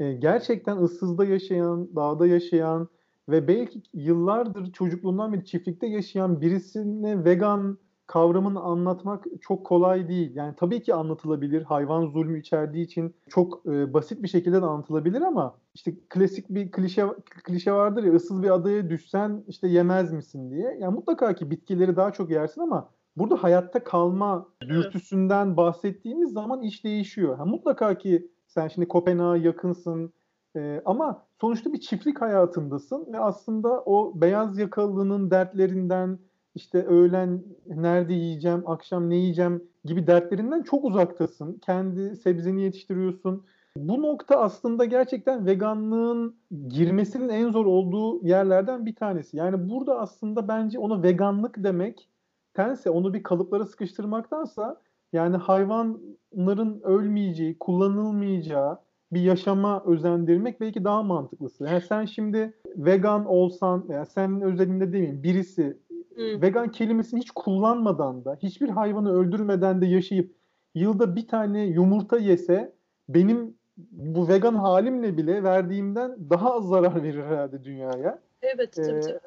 Ee, gerçekten ıssızda yaşayan, dağda yaşayan ve belki yıllardır çocukluğundan beri çiftlikte yaşayan birisine vegan kavramını anlatmak çok kolay değil. Yani tabii ki anlatılabilir. Hayvan zulmü içerdiği için çok e, basit bir şekilde de anlatılabilir, ama işte klasik bir klişe klişe vardır ya, ıssız bir adaya düşsen işte yemez misin diye. Yani mutlaka ki bitkileri daha çok yersin, ama burada hayatta kalma dürtüsünden bahsettiğimiz zaman iş değişiyor. Ha, mutlaka ki sen şimdi Kopenhag'a yakınsın, e, ama sonuçta bir çiftlik hayatındasın ve aslında o beyaz yakalının dertlerinden, İşte öğlen nerede yiyeceğim, akşam ne yiyeceğim gibi dertlerinden çok uzaktasın. Kendi sebzeni yetiştiriyorsun. Bu nokta aslında gerçekten veganlığın girmesinin en zor olduğu yerlerden bir tanesi. Yani burada aslında bence ona veganlık demektense, onu bir kalıplara sıkıştırmaktansa, yani hayvanların ölmeyeceği, kullanılmayacağı bir yaşama özendirmek belki daha mantıklısı. Yani sen şimdi vegan olsan, yani senin özelinde demeyeyim, birisi Hmm. vegan kelimesini hiç kullanmadan da, hiçbir hayvanı öldürmeden de yaşayıp yılda bir tane yumurta yese, benim bu vegan halimle bile verdiğimden daha az zarar verir herhalde dünyaya. Evet. Ee, tabii, tabii.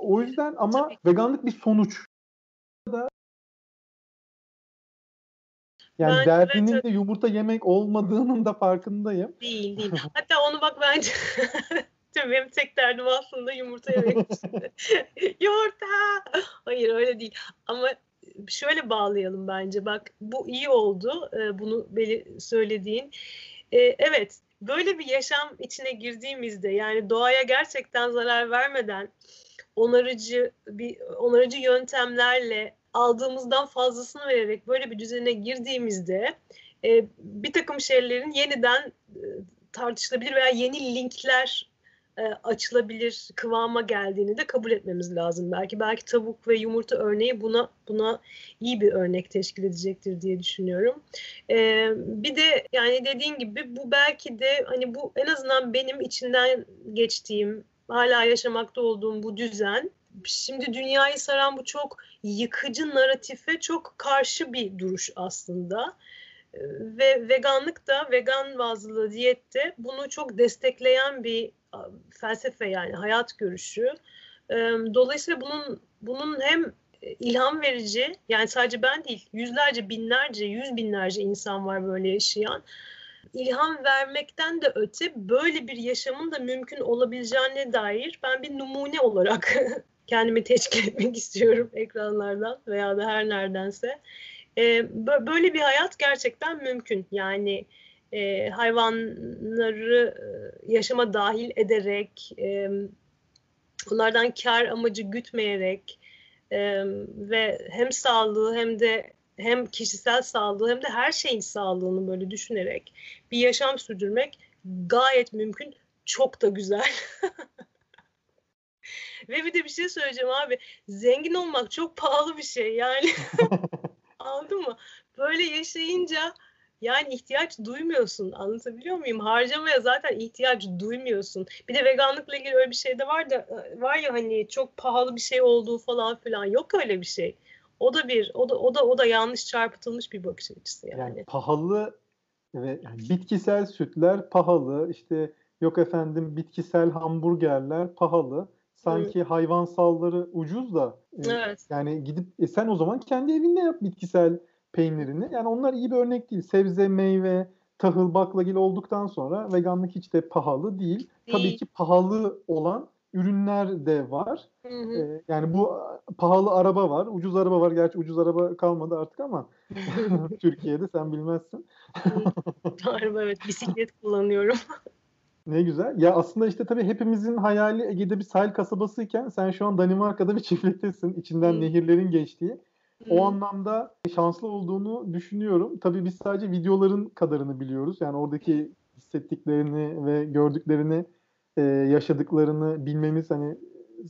O yüzden ama tabii. veganlık bir sonuç. Yani ben, derdinin evet, de yumurta yemek olmadığının da farkındayım. Değil değil. Hatta onu bak bence... Benim tek derdim aslında yumurta yemek. Yumurta! Hayır, öyle değil. Ama şöyle bağlayalım bence. Bak bu iyi oldu e, bunu söylediğin. E, evet, böyle bir yaşam içine girdiğimizde, yani doğaya gerçekten zarar vermeden onarıcı bir onarıcı yöntemlerle aldığımızdan fazlasını vererek böyle bir düzene girdiğimizde e, bir takım şeylerin yeniden e, tartışılabilir veya yeni linkler e, açılabilir kıvama geldiğini de kabul etmemiz lazım. Belki belki tavuk ve yumurta örneği buna buna iyi bir örnek teşkil edecektir diye düşünüyorum. E, bir de yani dediğin gibi bu belki de hani bu en azından benim içinden geçtiğim, hala yaşamakta olduğum bu düzen, şimdi dünyayı saran bu çok yıkıcı narratife çok karşı bir duruş aslında. Ve veganlık da, vegan bazlı diyet de bunu çok destekleyen bir felsefe, yani hayat görüşü. Dolayısıyla bunun bunun hem ilham verici, yani sadece ben değil, yüzlerce, binlerce, yüz binlerce insan var böyle yaşayan. İlham vermekten de öte böyle bir yaşamın da mümkün olabileceğine dair ben bir numune olarak kendimi teşkil etmek istiyorum ekranlardan veya da her neredense. Ee, böyle bir hayat gerçekten mümkün. Yani e, hayvanları yaşama dahil ederek, e, onlardan kar amacı gütmeyerek e, ve hem sağlığı hem de hem kişisel sağlığı hem de her şeyin sağlığını böyle düşünerek bir yaşam sürdürmek gayet mümkün. Çok da güzel. Ve bir de bir şey söyleyeceğim abi. Zengin olmak çok pahalı bir şey yani. Anladın mı? Böyle yaşayınca yani ihtiyaç duymuyorsun. Anlatabiliyor muyum? Harcamaya zaten ihtiyaç duymuyorsun. Bir de veganlıkla ilgili öyle bir şey de var da var ya hani çok pahalı bir şey olduğu falan filan. Yok öyle bir şey. O da bir o da o da o da yanlış çarpıtılmış bir bakış açısı yani. Yani pahalı ve yani bitkisel sütler pahalı, işte yok efendim bitkisel hamburgerler pahalı. Sanki evet, hayvansalları ucuz da e, evet. Yani gidip e, sen o zaman kendi evinde yap bitkisel peynirini. Yani onlar iyi bir örnek değil. Sebze, meyve, tahıl, baklagil olduktan sonra veganlık hiç de pahalı değil. değil. Tabii ki pahalı olan ürünler de var. Hı hı. Ee, yani bu pahalı araba var. Ucuz araba var. Gerçi ucuz araba kalmadı artık ama Türkiye'de sen bilmezsin. Araba evet. Bisiklet kullanıyorum. Ne güzel. Ya aslında işte tabii hepimizin hayali Ege'de bir sahil kasabasıyken sen şu an Danimarka'da bir çiftliktesin. İçinden hı. nehirlerin geçtiği. O hı. anlamda şanslı olduğunu düşünüyorum. Tabii biz sadece videoların kadarını biliyoruz. Yani oradaki hissettiklerini ve gördüklerini, Ee, yaşadıklarını bilmemiz hani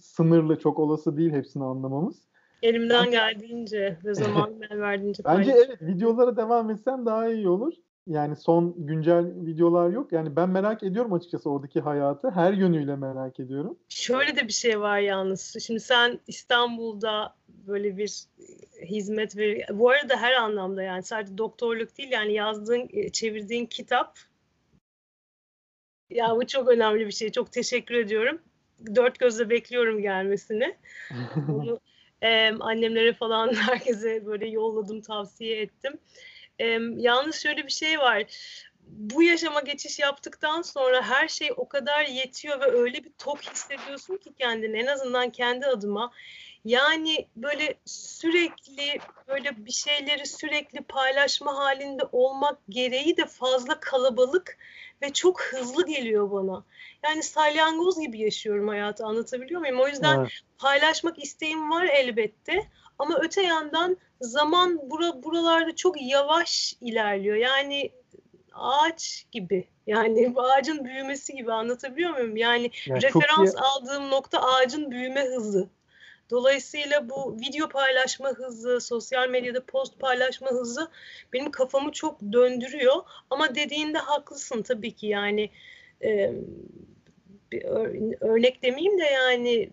sınırlı, çok olası değil hepsini anlamamız. Elimden yani, geldiğince ve zaman verdiğince bence paylaşım. Evet, videolara devam etsem daha iyi olur. Yani son güncel videolar yok. Yani ben merak ediyorum açıkçası oradaki hayatı. Her yönüyle merak ediyorum. Şöyle de bir şey var yalnız. Şimdi sen İstanbul'da böyle bir hizmet ve bu arada her anlamda yani sadece doktorluk değil yani yazdığın, çevirdiğin kitap. Ya bu çok önemli bir şey. Çok teşekkür ediyorum. Dört gözle bekliyorum gelmesini. Bunu e, annemlere falan herkese böyle yolladım, tavsiye ettim. E, yalnız şöyle bir şey var. Bu yaşama geçiş yaptıktan sonra her şey o kadar yetiyor ve öyle bir tok hissediyorsun ki kendini. En azından kendi adıma. Yani böyle sürekli böyle bir şeyleri sürekli paylaşma halinde olmak gereği de fazla kalabalık ve çok hızlı geliyor bana. Yani salyangoz gibi yaşıyorum hayatı, anlatabiliyor muyum? O yüzden evet, paylaşmak isteğim var elbette ama öte yandan zaman bura, buralarda çok yavaş ilerliyor. Yani ağaç gibi, yani ağacın büyümesi gibi, anlatabiliyor muyum? Yani ya referans çok... aldığım nokta ağacın büyüme hızı. Dolayısıyla bu video paylaşma hızı, sosyal medyada post paylaşma hızı benim kafamı çok döndürüyor. Ama dediğinde haklısın tabii ki yani e, bir örnek demeyeyim de yani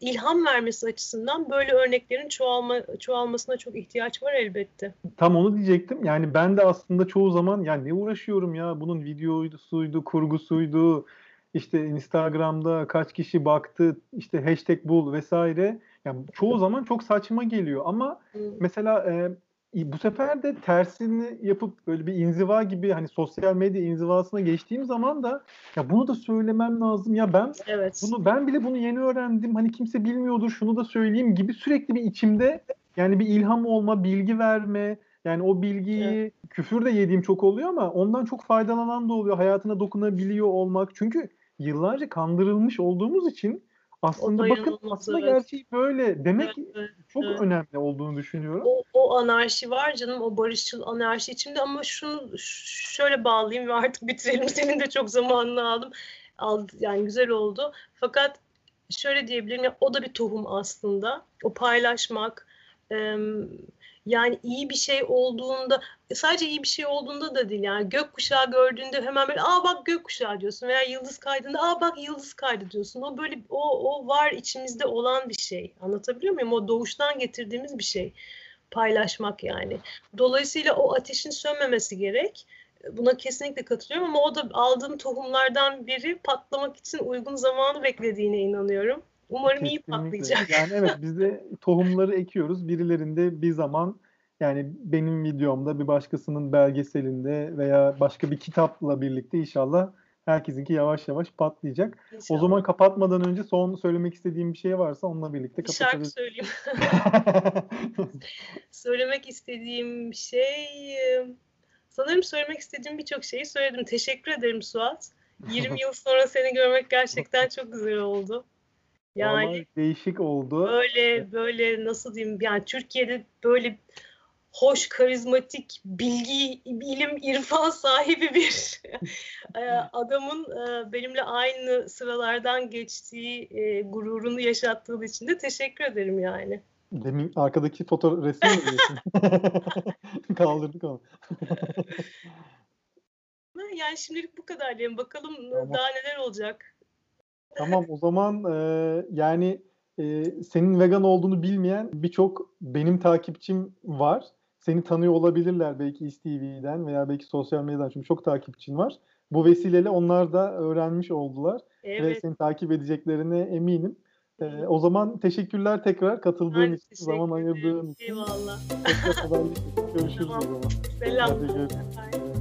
ilham vermesi açısından böyle örneklerin çoğalma, çoğalmasına çok ihtiyaç var elbette. Tam onu diyecektim. Yani ben de aslında çoğu zaman yani ne uğraşıyorum ya, bunun videosuydu, kurgusuydu. İşte Instagram'da kaç kişi baktı, işte hashtag bul vesaire. Yani çoğu zaman çok saçma geliyor ama mesela e, bu sefer de tersini yapıp böyle bir inziva gibi hani sosyal medya inzivasına geçtiğim zaman da ya bunu da söylemem lazım ya ben evet. bunu ben bile bunu yeni öğrendim. Hani kimse bilmiyordur, şunu da söyleyeyim gibi sürekli bir içimde Yani bir ilham olma, bilgi verme, yani o bilgiyi evet. küfür de yediğim çok oluyor ama ondan çok faydalanan da oluyor. Hayatına dokunabiliyor olmak. Çünkü yıllarca kandırılmış olduğumuz için aslında bakın aslında evet. gerçeği böyle demek evet, evet, çok evet. önemli olduğunu düşünüyorum. O, o anarşi var canım, o barışçıl anarşi içimde ama şunu şöyle bağlayayım ve artık bitirelim. Senin de çok zamanını aldım. Aldı, yani güzel oldu. Fakat şöyle diyebilirim ya, o da bir tohum aslında. O paylaşmak, yani iyi bir şey olduğunda, sadece iyi bir şey olduğunda da değil, yani gökkuşağı gördüğünde hemen böyle aa bak gökkuşağı diyorsun veya yıldız kaydında aa bak yıldız kaydı diyorsun. O böyle o o var içimizde olan bir şey. Anlatabiliyor muyum? O doğuştan getirdiğimiz bir şey. Paylaşmak yani. Dolayısıyla o ateşin sönmemesi gerek. Buna kesinlikle katılıyorum ama o da aldığım tohumlardan biri, patlamak için uygun zamanı beklediğine inanıyorum. Umarım kesinlikle iyi patlayacak. Yani evet, biz de tohumları ekiyoruz. Birilerinde bir zaman, yani benim videomda, bir başkasının belgeselinde veya başka bir kitapla birlikte inşallah herkesinki yavaş yavaş patlayacak. İnşallah. O zaman kapatmadan önce son söylemek istediğim bir şey varsa onunla birlikte bir kapatabiliriz. Bir şarkı söyleyeyim. Söylemek istediğim şey... Sanırım söylemek istediğim birçok şeyi söyledim. Teşekkür ederim Suat. yirmi yıl sonra seni görmek gerçekten çok güzel oldu. Yani vallahi değişik oldu. Böyle böyle nasıl diyeyim? Yani Türkiye'de böyle hoş, karizmatik, bilgi, bilim, irfan sahibi bir adamın benimle aynı sıralardan geçtiği gururunu yaşattığı için de teşekkür ederim yani. Demin arkadaki fotoğraf resmi mi diyorsun? Kaldırdık onu. Yani şimdilik bu kadar diyeyim. Bakalım tamam. Daha neler olacak. Tamam, o zaman e, yani e, senin vegan olduğunu bilmeyen birçok benim takipçim var. Seni tanıyor olabilirler belki İ S T V'den veya belki sosyal medyadan, çünkü çok takipçin var. Bu vesileyle onlar da öğrenmiş oldular. Evet. Ve seni takip edeceklerine eminim. Ee, o zaman teşekkürler tekrar katıldığın Hayır, için, zaman ayırdığın için. Eyvallah. Görüşürüz tamam. O zaman. Selam.